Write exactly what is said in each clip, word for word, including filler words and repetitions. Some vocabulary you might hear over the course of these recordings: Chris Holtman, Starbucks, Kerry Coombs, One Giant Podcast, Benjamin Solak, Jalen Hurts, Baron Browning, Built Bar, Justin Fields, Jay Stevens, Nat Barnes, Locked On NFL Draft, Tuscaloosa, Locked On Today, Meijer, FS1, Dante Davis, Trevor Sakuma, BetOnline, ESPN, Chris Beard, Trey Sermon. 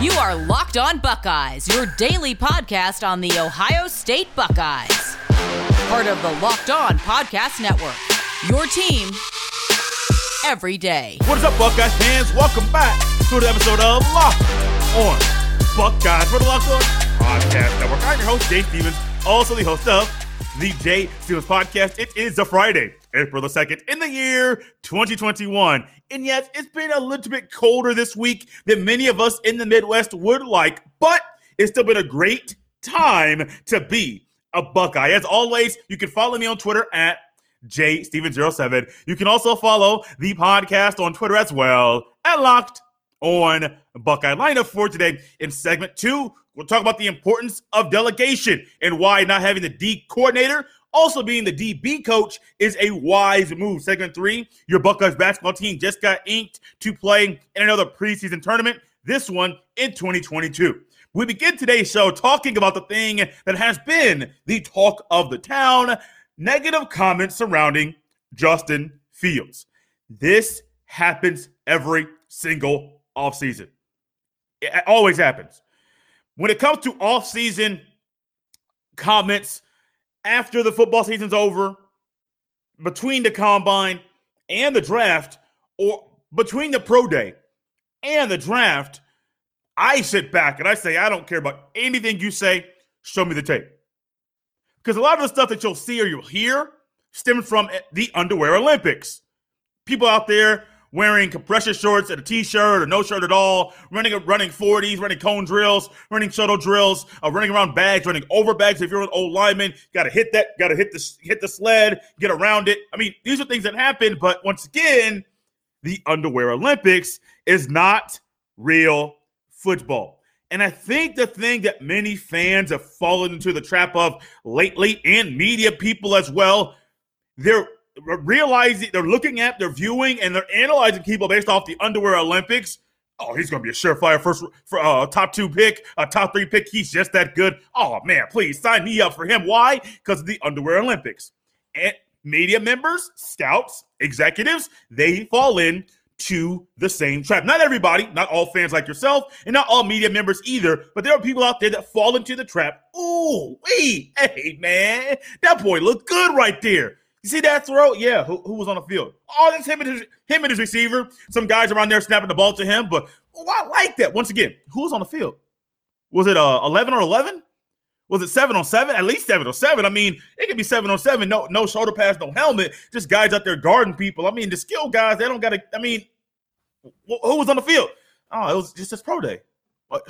You are Locked On Buckeyes, your daily podcast on the Ohio State Buckeyes. Part of the Locked On Podcast Network, your team every day. What is up, Buckeye fans? Welcome back to the episode of Locked On Buckeyes for the Locked On Podcast Network. I'm your host, Jay Stevens, also the host of the Jay Stevens Podcast. It is a Friday, April the second, in the year twenty twenty-one. And yes, it's been a little bit colder this week than many of us in the Midwest would like, but it's still been a great time to be a Buckeye. As always, you can follow me on Twitter at J Steven zero seven. You can also follow the podcast on Twitter as well at Locked On Buckeye. Lined up for today in segment two, we'll talk about the importance of delegation and why not having the D coordinator also being the D B coach is a wise move. Segment three, your Buckeyes basketball team just got inked to play in another preseason tournament, this one in twenty twenty-two. We begin today's show talking about the thing that has been the talk of the town, negative comments surrounding Justin Fields. This happens every single offseason. It always happens. When it comes to offseason comments, after the football season's over, between the combine and the draft, or between the pro day and the draft, I sit back and I say, I don't care about anything you say. Show me the tape. Because a lot of the stuff that you'll see or you'll hear stems from the Underwear Olympics. People out there wearing compression shorts and a t-shirt or no shirt at all, running running forties, running cone drills, running shuttle drills, uh, running around bags, running over bags. If you're an old lineman, got to hit that, got to hit the, hit the sled, get around it. I mean, these are things that happen, but once again, the Underwear Olympics is not real football. And I think the thing that many fans have fallen into the trap of lately, and media people as well, they're realizing, they're looking at, they're viewing, and they're analyzing people based off the Underwear Olympics. Oh, he's going to be a surefire first, for uh, top two pick, a top three pick. He's just that good. Oh, man, please sign me up for him. Why? Because of the Underwear Olympics. And media members, scouts, executives, they fall in to the same trap. Not everybody, not all fans like yourself, and not all media members either, but there are people out there that fall into the trap. Ooh, wee, hey, man, that boy looked good right there. You see that throw? Yeah, who, who was on the field? Oh, that's him and, his, him and his receiver. Some guys around there snapping the ball to him, but oh, I like that. Once again, who was on the field? Was it uh, eleven on eleven? Was it seven on seven? At least seven on seven. I mean, it could be seven on seven. No no shoulder pass, no helmet. Just guys out there guarding people. I mean, the skilled guys, they don't got to – I mean, who was on the field? Oh, it was just this pro day.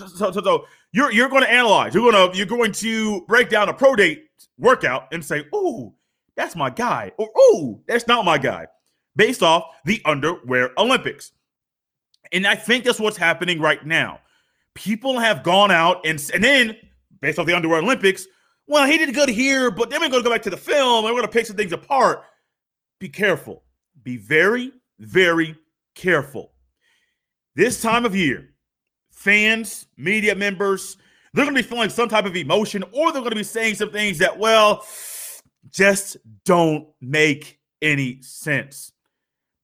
So, so, so you're, you're going to analyze. You're going to, you're going to break down a pro day workout and say, ooh, that's my guy, or ooh, that's not my guy, based off the Underwear Olympics. And I think that's what's happening right now. People have gone out and, and then, based off the Underwear Olympics, well, he did good here, but then we're going to go back to the film, and we're going to pick some things apart. Be careful. Be very, very careful. This time of year, fans, media members, they're going to be feeling some type of emotion, or they're going to be saying some things that, well, just don't make any sense.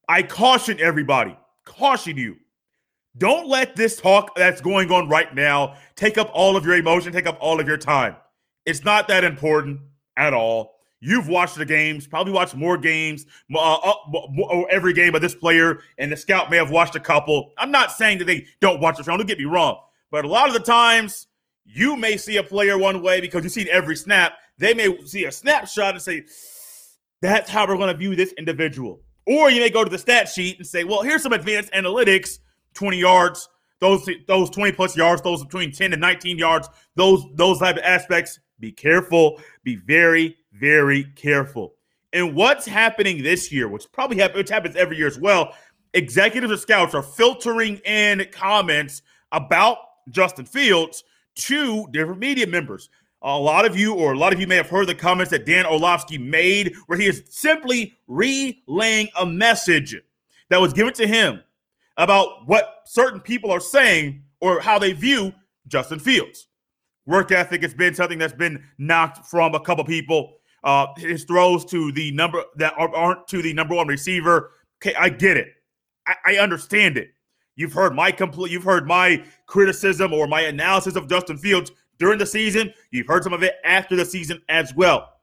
I caution everybody, caution you. Don't let this talk that's going on right now take up all of your emotion, take up all of your time. It's not that important at all. You've watched the games, probably watched more games, uh, every game of this player, and the scout may have watched a couple. I'm not saying that they don't watch the film, don't get me wrong. But a lot of the times, you may see a player one way because you've seen every snap. They may see a snapshot and say, that's how we're going to view this individual. Or you may go to the stat sheet and say, well, here's some advanced analytics, twenty yards, those those twenty-plus yards, those between ten and nineteen yards, those, those type of aspects. Be careful. Be very, very careful. And what's happening this year, which probably happen, which happens every year as well, executives or scouts are filtering in comments about Justin Fields to different media members. A lot of you, or a lot of you may have heard the comments that Dan Orlovsky made, where he is simply relaying a message that was given to him about what certain people are saying or how they view Justin Fields. Work ethic has been something that's been knocked from a couple people. Uh, his throws to the number that aren't to the number one receiver. Okay, I get it. I, I understand it. You've heard my complete, you've heard my criticism or my analysis of Justin Fields during the season. You've heard some of it after the season as well.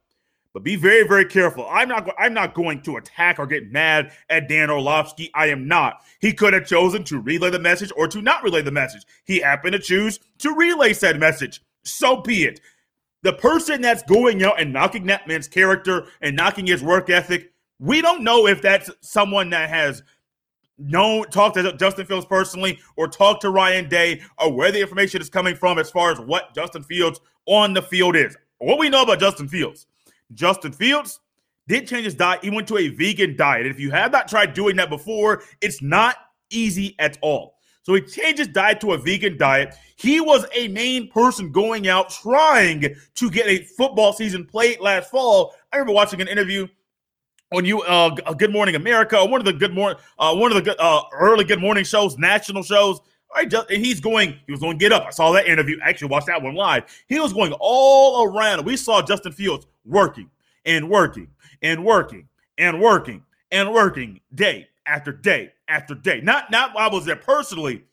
But be very, very careful. I'm not, I'm not going to attack or get mad at Dan Orlovsky. I am not. He could have chosen to relay the message or to not relay the message. He happened to choose to relay said message. So be it. The person that's going out and knocking that man's character and knocking his work ethic, we don't know if that's someone that has known, talked to Justin Fields personally or talked to Ryan Day or where the information is coming from as far as what Justin Fields on the field is. What we know about Justin Fields. Justin Fields did change his diet. He went to a vegan diet. And if you have not tried doing that before, it's not easy at all. So he changed his diet to a vegan diet. He was a main person going out trying to get a football season played last fall. I remember watching an interview on you, uh, Good Morning America, one of the good morning, uh, one of the good, uh, early Good Morning shows, national shows. All right, just, and he's going, he was going to Get Up. I saw that interview. Actually, watched that one live. He was going all around. We saw Justin Fields working and working and working and working and working day after day after day. Not not while I was there personally,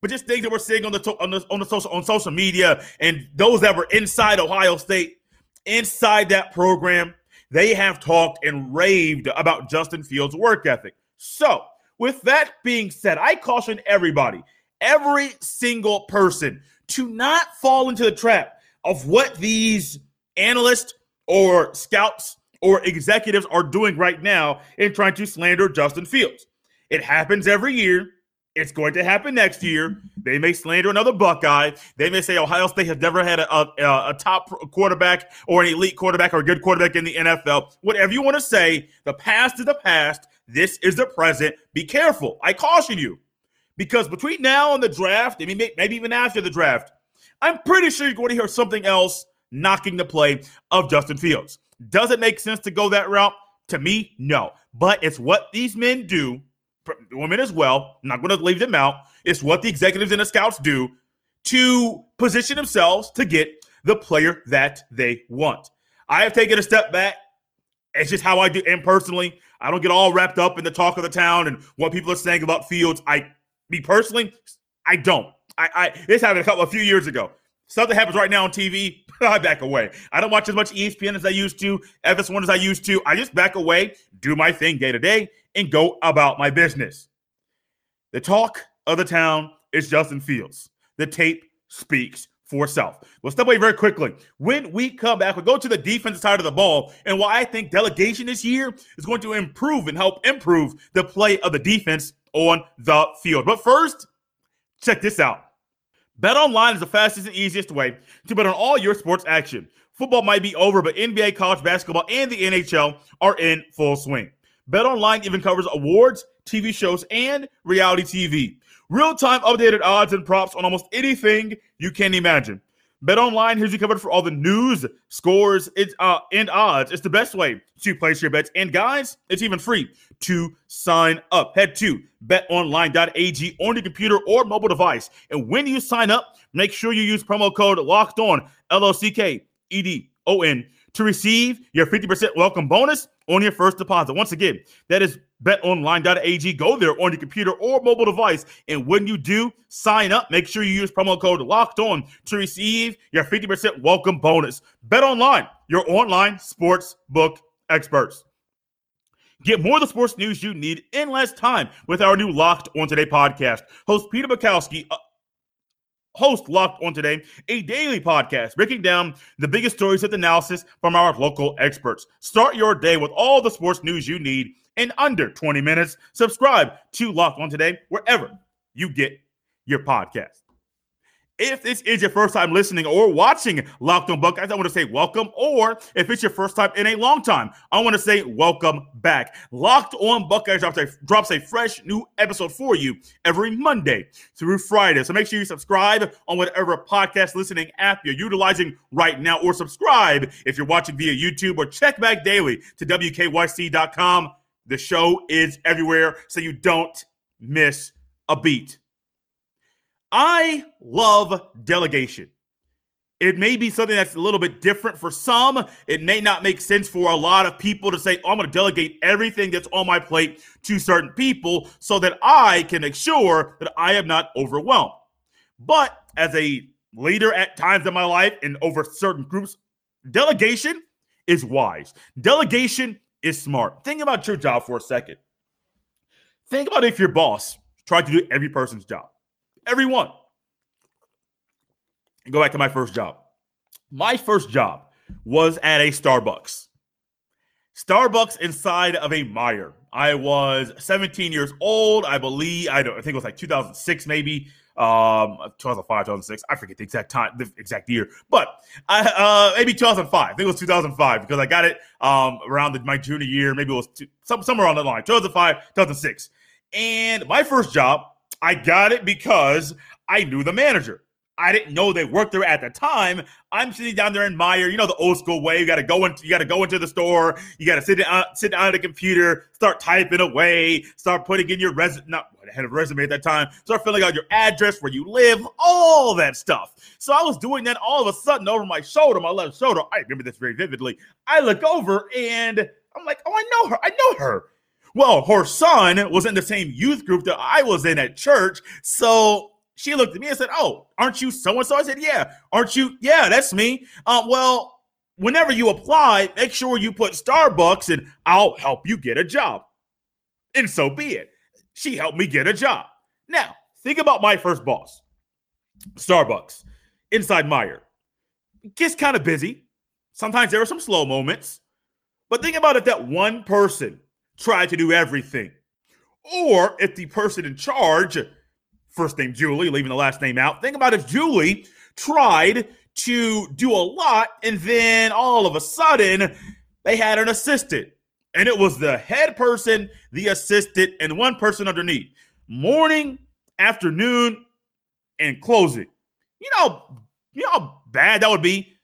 but just things that we're seeing on the to, on the on the social on social media and those that were inside Ohio State, inside that program, they have talked and raved about Justin Fields' work ethic. So, with that being said, I caution everybody. Every single person to not fall into the trap of what these analysts or scouts or executives are doing right now in trying to slander Justin Fields. It happens every year. It's going to happen next year. They may slander another Buckeye. They may say Ohio State has never had a, a, a top quarterback or an elite quarterback or a good quarterback in the N F L. Whatever you want to say, the past is the past. This is the present. Be careful. I caution you. Because between now and the draft, I mean, maybe even after the draft, I'm pretty sure you're going to hear something else knocking the play of Justin Fields. Does it make sense to go that route? To me, no. But it's what these men do, women as well, I'm not going to leave them out. It's what the executives and the scouts do to position themselves to get the player that they want. I have taken a step back. It's just how I do. And personally, I don't get all wrapped up in the talk of the town and what people are saying about Fields. I Me personally, I don't. I, I this happened a couple a few years ago. Something happens right now on T V, I back away. I don't watch as much E S P N as I used to, F S one as I used to. I just back away, do my thing day to day, and go about my business. The talk of the town is Justin Fields. The tape speaks for itself. We'll step away very quickly. When we come back, we'll go to the defensive side of the ball and why I think delegation this year is going to improve and help improve the play of the defense on the field. But first, check this out. BetOnline is the fastest and easiest way to bet on all your sports action. Football might be over, but N B A, college basketball, and the N H L are in full swing. BetOnline even covers awards, T V shows, and reality T V. Real-time updated odds and props on almost anything you can imagine. BetOnline has you covered for all the news, scores, it's, uh, and odds. It's the best way to place your bets. And guys, it's even free to sign up. Head to bet online dot a g on your computer or mobile device. And when you sign up, make sure you use promo code LOCKEDON, L O C K E D O N, to receive your fifty percent welcome bonus on your first deposit. Once again, that is bet online dot a g. Go there on your computer or mobile device. And when you do, sign up. Make sure you use promo code LOCKEDON to receive your fifty percent welcome bonus. BetOnline, your online sports book experts. Get more of the sports news you need in less time with our new Locked On Today podcast. Host Peter Bukowski. Uh, Host Locked On Today, a daily podcast breaking down the biggest stories with analysis from our local experts. Start your day with all the sports news you need in under twenty minutes. Subscribe to Locked On Today wherever you get your podcast. If this is your first time listening or watching Locked On Buckeyes, I want to say welcome. Or if it's your first time in a long time, I want to say welcome back. Locked On Buckeyes drops a, drops a fresh new episode for you every Monday through Friday. So make sure you subscribe on whatever podcast listening app you're utilizing right now. Or subscribe if you're watching via YouTube or check back daily to W K Y C dot com. The show is everywhere so you don't miss a beat. I love delegation. It may be something that's a little bit different for some. It may not make sense for a lot of people to say, oh, I'm going to delegate everything that's on my plate to certain people so that I can make sure that I am not overwhelmed. But as a leader at times in my life and over certain groups, delegation is wise. Delegation is smart. Think about your job for a second. Think about if your boss tried to do every person's job. Everyone. Go back to my first job. My first job was at a Starbucks. Starbucks inside of a Meijer. I was seventeen years old, I believe. I don't. I think it was like two thousand six, maybe um, two thousand five, two thousand six. I forget the exact time, the exact year, but I, uh, maybe two thousand five. I think it was two thousand five because I got it um, around the, my junior year. Maybe it was two, some, somewhere on the line. two thousand five, two thousand six, and my first job, I got it because I knew the manager. I didn't know they worked there at the time. I'm sitting down there in Meijer, you know, the old school way. You got to go into, you got to go into the store. You got to sit down, sit down at the computer, start typing away, start putting in your resume. Not I had a resume at that time. Start filling out your address, where you live, all that stuff. So I was doing that. All of a sudden, over my shoulder, my left shoulder, I remember this very vividly. I look over and I'm like, oh, I know her. I know her. Well, her son was in the same youth group that I was in at church, so. She looked at me and said, oh, aren't you so-and-so? I said, yeah. Aren't you? Yeah, that's me. Uh, well, whenever you apply, make sure you put Starbucks and I'll help you get a job. And so be it. She helped me get a job. Now, think about my first boss, Starbucks, inside Meijer. Gets kind of busy. Sometimes there are some slow moments. But think about if that one person tried to do everything. Or if the person in charge, first name Julie, leaving the last name out. Think about if Julie tried to do a lot and then all of a sudden they had an assistant. And it was the head person, the assistant, and one person underneath. Morning, afternoon, and closing. You know, you know how bad that would be?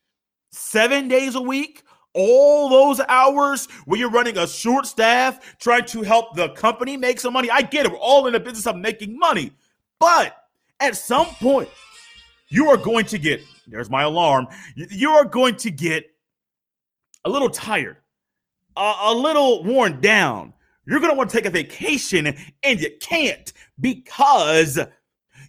Seven days a week? All those hours where you're running a short staff, trying to help the company make some money. I get it. We're all in the business of making money. But at some point, you are going to get, there's my alarm, you are going to get a little tired, a, a little worn down. You're going to want to take a vacation, and you can't because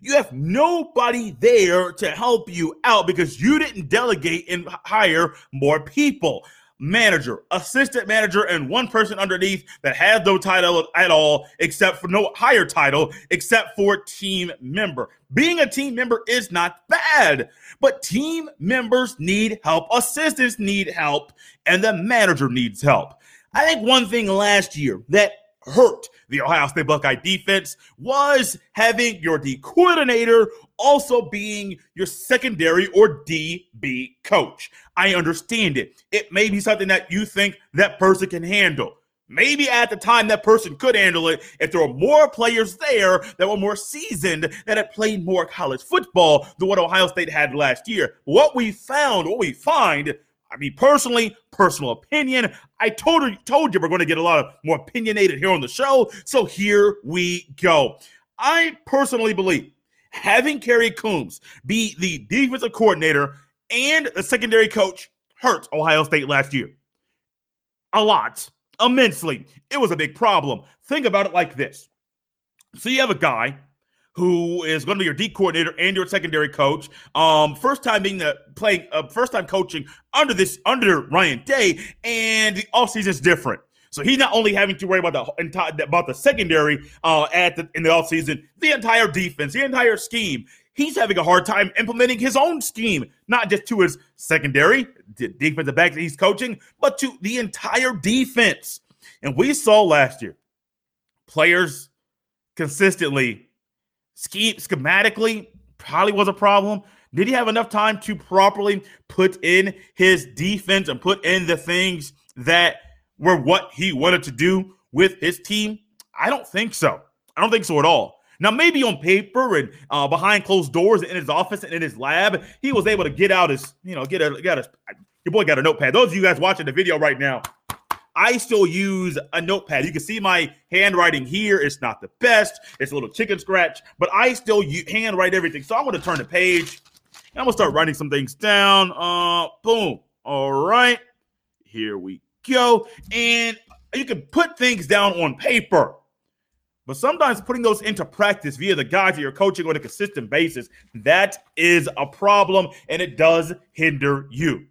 you have nobody there to help you out because you didn't delegate and hire more people. Manager, assistant manager, and one person underneath that has no title at all, except for no higher title, except for team member. Being a team member is not bad, but team members need help. Assistants need help, and the manager needs help. I think one thing last year that hurt the Ohio State Buckeye defense was having your D coordinator also being your secondary or D B coach. I understand it. It may be something that you think that person can handle. Maybe at the time that person could handle it if there were more players there that were more seasoned, that had played more college football than what Ohio State had last year. What we found, what we find, I mean, personally, personal opinion, I told you, told you we're going to get a lot of more opinionated here on the show, so here we go. I personally believe having Kerry Coombs be the defensive coordinator and the secondary coach hurt Ohio State last year. A lot. Immensely. It was a big problem. Think about it like this. So you have a guy who is going to be your D coordinator and your secondary coach. Um, first time being the playing, uh, first time coaching under this under Ryan Day, and the offseason is different. So he's not only having to worry about the entire about the secondary uh, at the, in the offseason, the entire defense, the entire scheme. He's having a hard time implementing his own scheme, not just to his secondary, the defensive backs he's coaching, but to the entire defense. And we saw last year players consistently. Scheme, schematically, probably was a problem. Did he have enough time to properly put in his defense and put in the things that were what he wanted to do with his team? I don't think so. I don't think so at all. Now, maybe on paper and uh, behind closed doors in his office and in his lab, he was able to get out his, you know, get a, got a, your boy got a notepad. Those of you guys watching the video right now, I still use a notepad. You can see my handwriting here. It's not the best. It's a little chicken scratch, but I still handwrite everything. So I'm going to turn the page And I'm going to start writing some things down. Uh, boom. All right. Here we go. And you can put things down on paper, but sometimes putting those into practice via the guys that you're coaching on a consistent basis, that is a problem, and it does hinder you.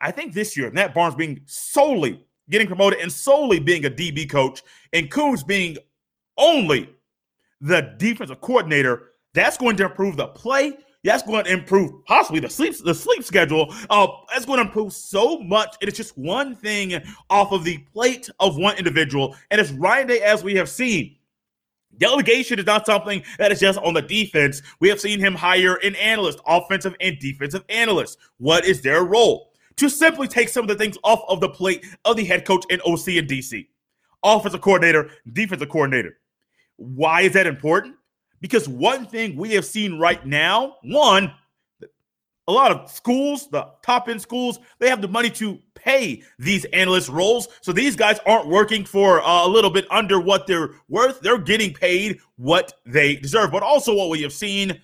I think this year, Nat Barnes being solely getting promoted and solely being a D B coach, and Coombs being only the defensive coordinator, that's going to improve the play. That's going to improve possibly the sleep, the sleep schedule. Uh, that's going to improve so much. It is just one thing off of the plate of one individual. And it's Ryan Day, as we have seen. Delegation is not something that is just on the defense. We have seen him hire an analyst, offensive and defensive analysts. What is their role? To simply take some of the things off of the plate of the head coach and O C and D C. Offensive coordinator, defensive coordinator. Why is that important? Because one thing we have seen right now, one, a lot of schools, the top-end schools, they have the money to pay these analyst roles. So these guys aren't working for uh, a little bit under what they're worth. They're getting paid what they deserve. But also what we have seen,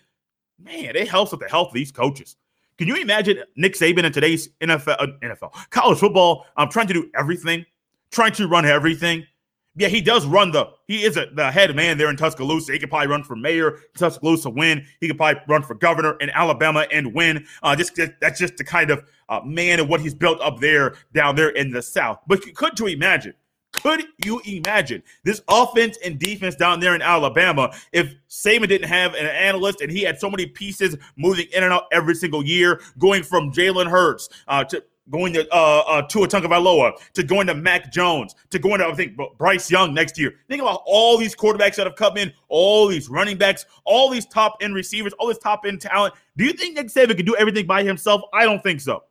man, it helps with the health of these coaches. Can you imagine Nick Saban in today's N F L, N F L college football, um, trying to do everything, trying to run everything? Yeah, he does run the – he is a, the head man there in Tuscaloosa. He could probably run for mayor, Tuscaloosa win. He could probably run for governor in Alabama and win. Uh, just That's just the kind of uh, man and what he's built up there down there in the South. But could you imagine? Could you imagine this offense and defense down there in Alabama if Saban didn't have an analyst and he had so many pieces moving in and out every single year, going from Jalen Hurts uh, to – going to uh, uh, Tua Tagovailoa, to going to Mac Jones, to going to, I think, Bryce Young next year. Think about all these quarterbacks that have come in, all these running backs, all these top-end receivers, all this top-end talent. Do you think Nick Saban could do everything by himself? I don't think so.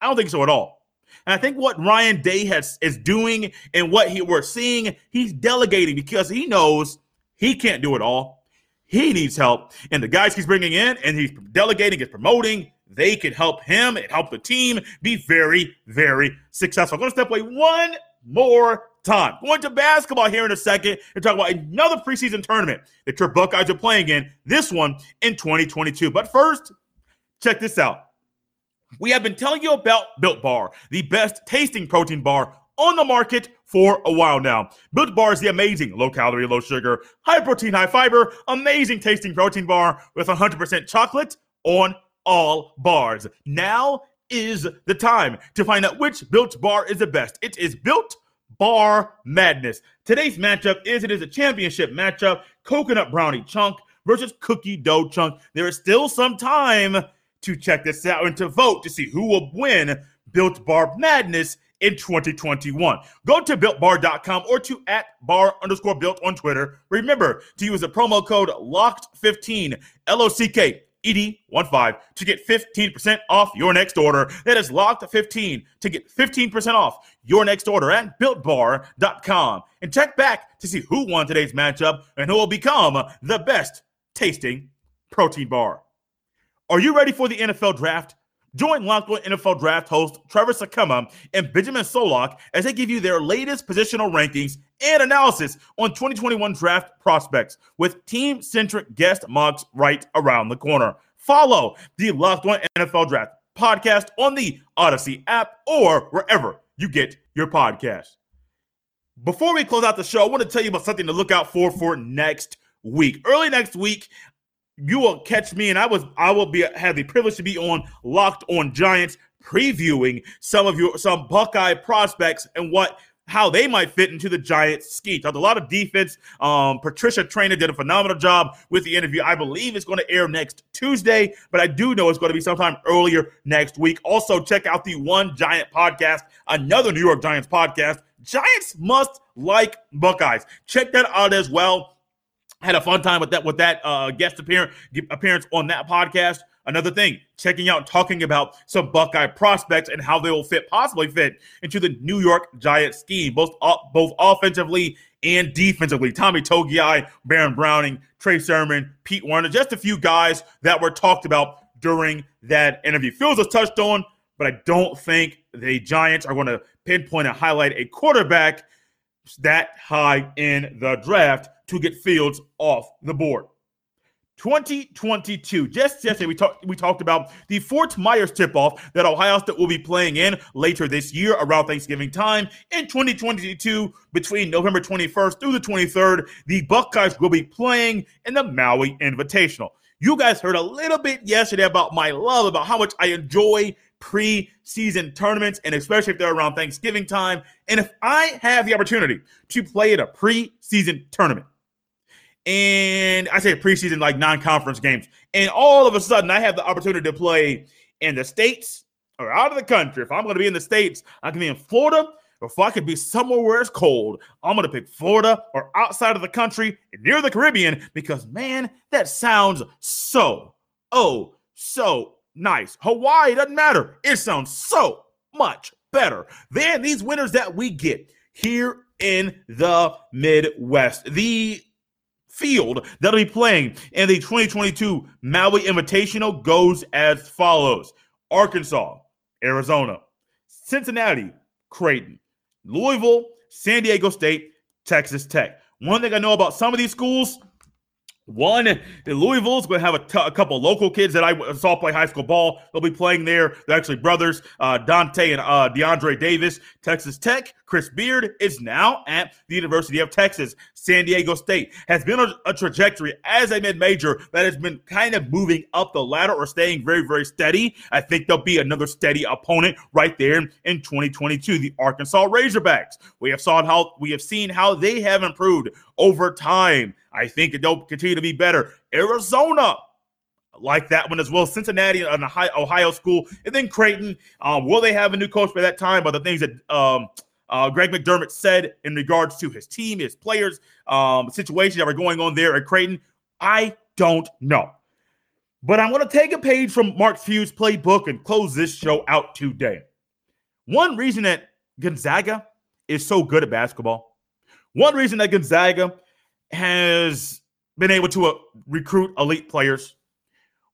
I don't think so at all. And I think what Ryan Day has is doing and what he, we're seeing, he's delegating because he knows he can't do it all. He needs help. And the guys he's bringing in and he's delegating, is promoting, they can help him and help the team be very, very successful. I'm going to step away one more time. Going to basketball here in a second and talk about another preseason tournament that your Buckeyes are playing in, this one in twenty twenty-two. But first, check this out. We have been telling you about Built Bar, the best tasting protein bar on the market for a while now. Built Bar is the amazing low-calorie, low-sugar, high-protein, high-fiber, amazing-tasting protein bar with one hundred percent chocolate on all bars. Now is the time to find out which Built Bar is the best. It is Built Bar Madness. Today's matchup is it is a championship matchup, coconut brownie chunk versus cookie dough chunk. There is still some time to check this out and to vote to see who will win Built Bar Madness in twenty twenty-one. Go to built bar dot com or to at bar underscore built on Twitter. Remember to use the promo code locked fifteen, L O C K, E D one five to get fifteen percent off your next order. That is locked fifteen to get fifteen percent off your next order at built bar dot com. And check back to see who won today's matchup and who will become the best tasting protein bar. Are you ready for the N F L Draft? Join Locked On N F L Draft host Trevor Sakuma and Benjamin Solak as they give you their latest positional rankings and analysis on twenty twenty-one draft prospects with team-centric guest mocks right around the corner. Follow the Locked On N F L Draft podcast on the Odyssey app or wherever you get your podcast. Before we close out the show, I want to tell you about something to look out for for next week. Early next week, you will catch me, and I was I will be have the privilege to be on Locked On Giants, previewing some of your some Buckeye prospects and what how they might fit into the Giants' scheme. Talked a lot of defense. Um, Patricia Traynor did a phenomenal job with the interview. I believe it's going to air next Tuesday, but I do know it's going to be sometime earlier next week. Also, check out the One Giant Podcast, another New York Giants podcast. Giants must like Buckeyes. Check that out as well. Had a fun time with that with that uh, guest appearance appearance on that podcast. Another thing, checking out, talking about some Buckeye prospects and how they will fit, possibly fit into the New York Giants scheme, both uh, both offensively and defensively. Tommy Togiai, Baron Browning, Trey Sermon, Pete Warner, just a few guys that were talked about during that interview. Fields was touched on, but I don't think the Giants are going to pinpoint and highlight a quarterback that high in the draft to get Fields off the board. twenty twenty-two. Just yesterday, we talked we talked about the Fort Myers tip-off that Ohio State will be playing in later this year around Thanksgiving time. In twenty twenty-two, between November twenty-first through the twenty-third, the Buckeyes will be playing in the Maui Invitational. You guys heard a little bit yesterday about my love, about how much I enjoy preseason tournaments, and especially if they're around Thanksgiving time. And if I have the opportunity to play in a preseason tournament, and I say preseason, like non-conference games, and all of a sudden I have the opportunity to play in the States or out of the country. If I'm going to be in the States, I can be in Florida, or if I could be somewhere where it's cold, I'm going to pick Florida or outside of the country near the Caribbean, because, man, that sounds so, oh, so nice. Hawaii, doesn't matter. It sounds so much better than these winters that we get here in the Midwest. The field that'll be playing in the twenty twenty-two Maui Invitational goes as follows: Arkansas, Arizona, Cincinnati, Creighton, Louisville, San Diego State, Texas Tech. One thing I know about some of these schools, one, the Louisville's going to have a, t- a couple local kids that I saw play high school ball. They'll be playing there. They're actually brothers, uh, Dante and uh, DeAndre Davis. Texas Tech, Chris Beard is now at the University of Texas. San Diego State has been on a trajectory as a mid-major that has been kind of moving up the ladder or staying very, very steady. I think there'll be another steady opponent right there in twenty twenty-two, the Arkansas Razorbacks. We have saw how we have seen how they have improved over time. I think they'll continue to be better. Arizona, like that one as well. Cincinnati, an Ohio school. And then Creighton, um, will they have a new coach by that time? But the things that um, uh, Greg McDermott said in regards to his team, his players, um, situations that were going on there at Creighton, I don't know. But I'm going to take a page from Mark Few's playbook and close this show out today. One reason that Gonzaga is so good at basketball, one reason that Gonzaga has been able to uh, recruit elite players.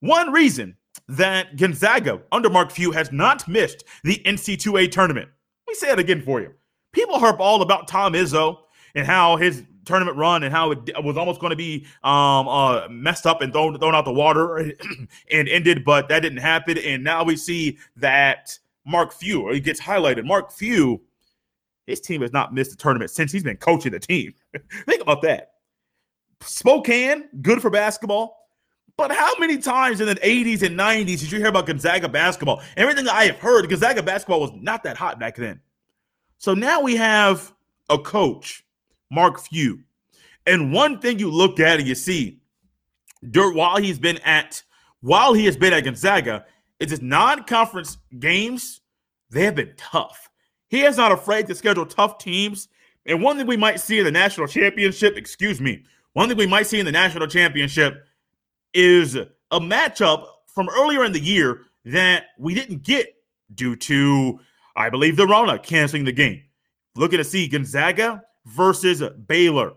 One reason that Gonzaga, under Mark Few, has not missed the N C A A tournament. Let me say it again for you. People harp all about Tom Izzo and how his tournament run and how it was almost going to be um, uh, messed up and thrown, thrown out the water and ended, but that didn't happen. And now we see that Mark Few, or he gets highlighted, Mark Few, his team has not missed the tournament since he's been coaching the team. Think about that. Spokane, good for basketball. But how many times in the eighties and nineties did you hear about Gonzaga basketball? Everything that I have heard, Gonzaga basketball was not that hot back then. So now we have a coach, Mark Few. And one thing you look at and you see, during, while he's been at, while he has been at Gonzaga, is his non-conference games, they have been tough. He is not afraid to schedule tough teams. And one thing we might see in the national championship, excuse me, One thing we might see in the national championship is a matchup from earlier in the year that we didn't get due to, I believe, the Rona canceling the game. Looking to see Gonzaga versus Baylor.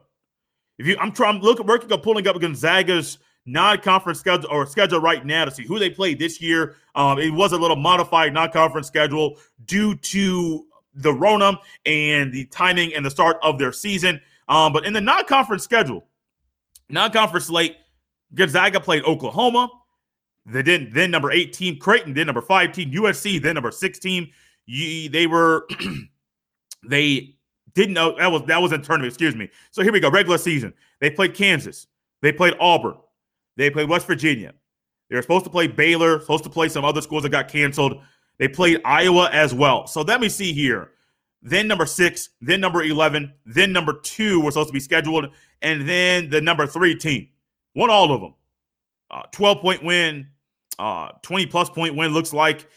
If you, I'm trying, looking, working on pulling up Gonzaga's non-conference schedule or schedule right now to see who they played this year. Um, it was a little modified non-conference schedule due to the Rona and the timing and the start of their season. Um, but in the non-conference schedule, non-conference slate, Gonzaga played Oklahoma. They didn't. Then number eight team Creighton. Then number five team U S C. Then number six team. They were. They didn't know that was that was in tournament. Excuse me. So here we go. Regular season. They played Kansas. They played Auburn. They played West Virginia. They were supposed to play Baylor. Supposed to play some other schools that got canceled. They played Iowa as well. So let me see here. Then number six, then number eleven, then number two were supposed to be scheduled, and then the number three team won all of them. Uh, twelve-point win, uh, twenty-plus point win looks like,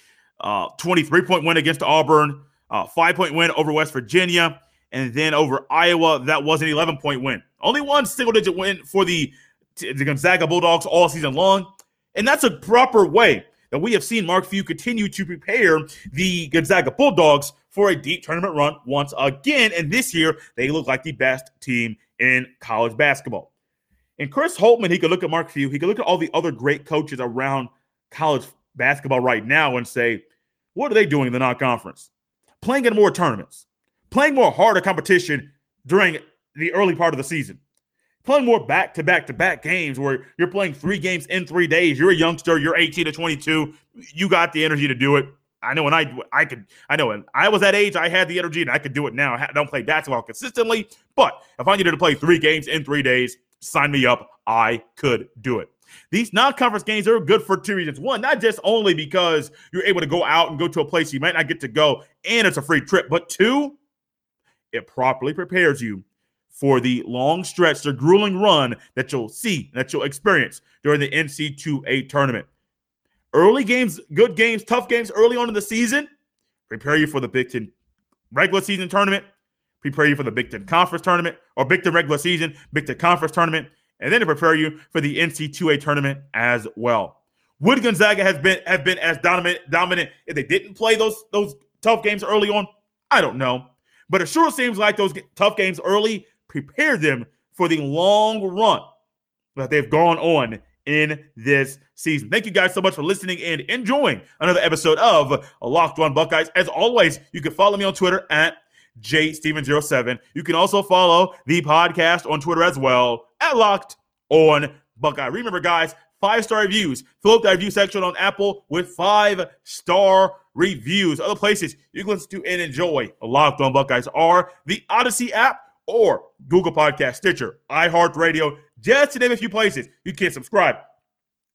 uh, twenty-three-point win against Auburn, uh, five-point win over West Virginia, and then over Iowa, that was an eleven-point win. Only one single-digit win for the, the Gonzaga Bulldogs all season long, and that's a proper way that we have seen Mark Few continue to prepare the Gonzaga Bulldogs for a deep tournament run once again. And this year, they look like the best team in college basketball. And Chris Holtman, he could look at Mark Few, he could look at all the other great coaches around college basketball right now and say, what are they doing in the non-conference? Playing in more tournaments, playing more harder competition during the early part of the season, playing more back-to-back-to-back games where you're playing three games in three days. You're a youngster. You're eighteen to twenty-two. You got the energy to do it. I know when I I could I know when I was that age, I had the energy and I could do it now. I don't play basketball consistently, but if I needed to play three games in three days, sign me up. I could do it. These non-conference games are good for two reasons. One, not just only because you're able to go out and go to a place you might not get to go, and it's a free trip, but two, it properly prepares you for the long stretch, the grueling run that you'll see, that you'll experience during the N C double A tournament. Early games, good games, tough games early on in the season, prepare you for the Big Ten regular season tournament, prepare you for the Big Ten conference tournament, or Big Ten regular season, Big Ten conference tournament, and then to prepare you for the N C double A tournament as well. Would Gonzaga have been have been as dominant dominant if they didn't play those those tough games early on? I don't know, but it sure seems like those tough games early prepared them for the long run that they've gone on in this season. Thank you guys so much for listening and enjoying another episode of Locked On Buckeyes. As always, you can follow me on Twitter at J Stevens zero seven. You can also follow the podcast on Twitter as well at Locked On Buckeye. Remember, guys, five-star reviews. Fill up that review section on Apple with five-star reviews. Other places you can listen to and enjoy Locked On Buckeyes are the Odyssey app or Google Podcast, Stitcher, iHeartRadio, just to name a few places. You can subscribe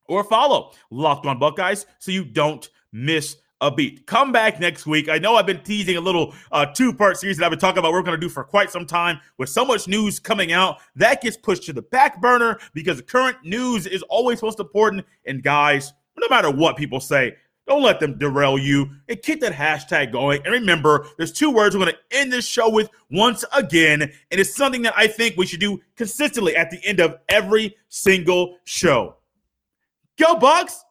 or follow Locked On Buckeyes so you don't miss a beat. Come back next week. I know I've been teasing a little uh, two-part series that I've been talking about what we're going to do for quite some time. With so much news coming out, that gets pushed to the back burner because the current news is always most important. And guys, no matter what people say, don't let them derail you. And keep that hashtag going. And remember, there's two words we're going to end this show with once again. And it's something that I think we should do consistently at the end of every single show. Go Bucks!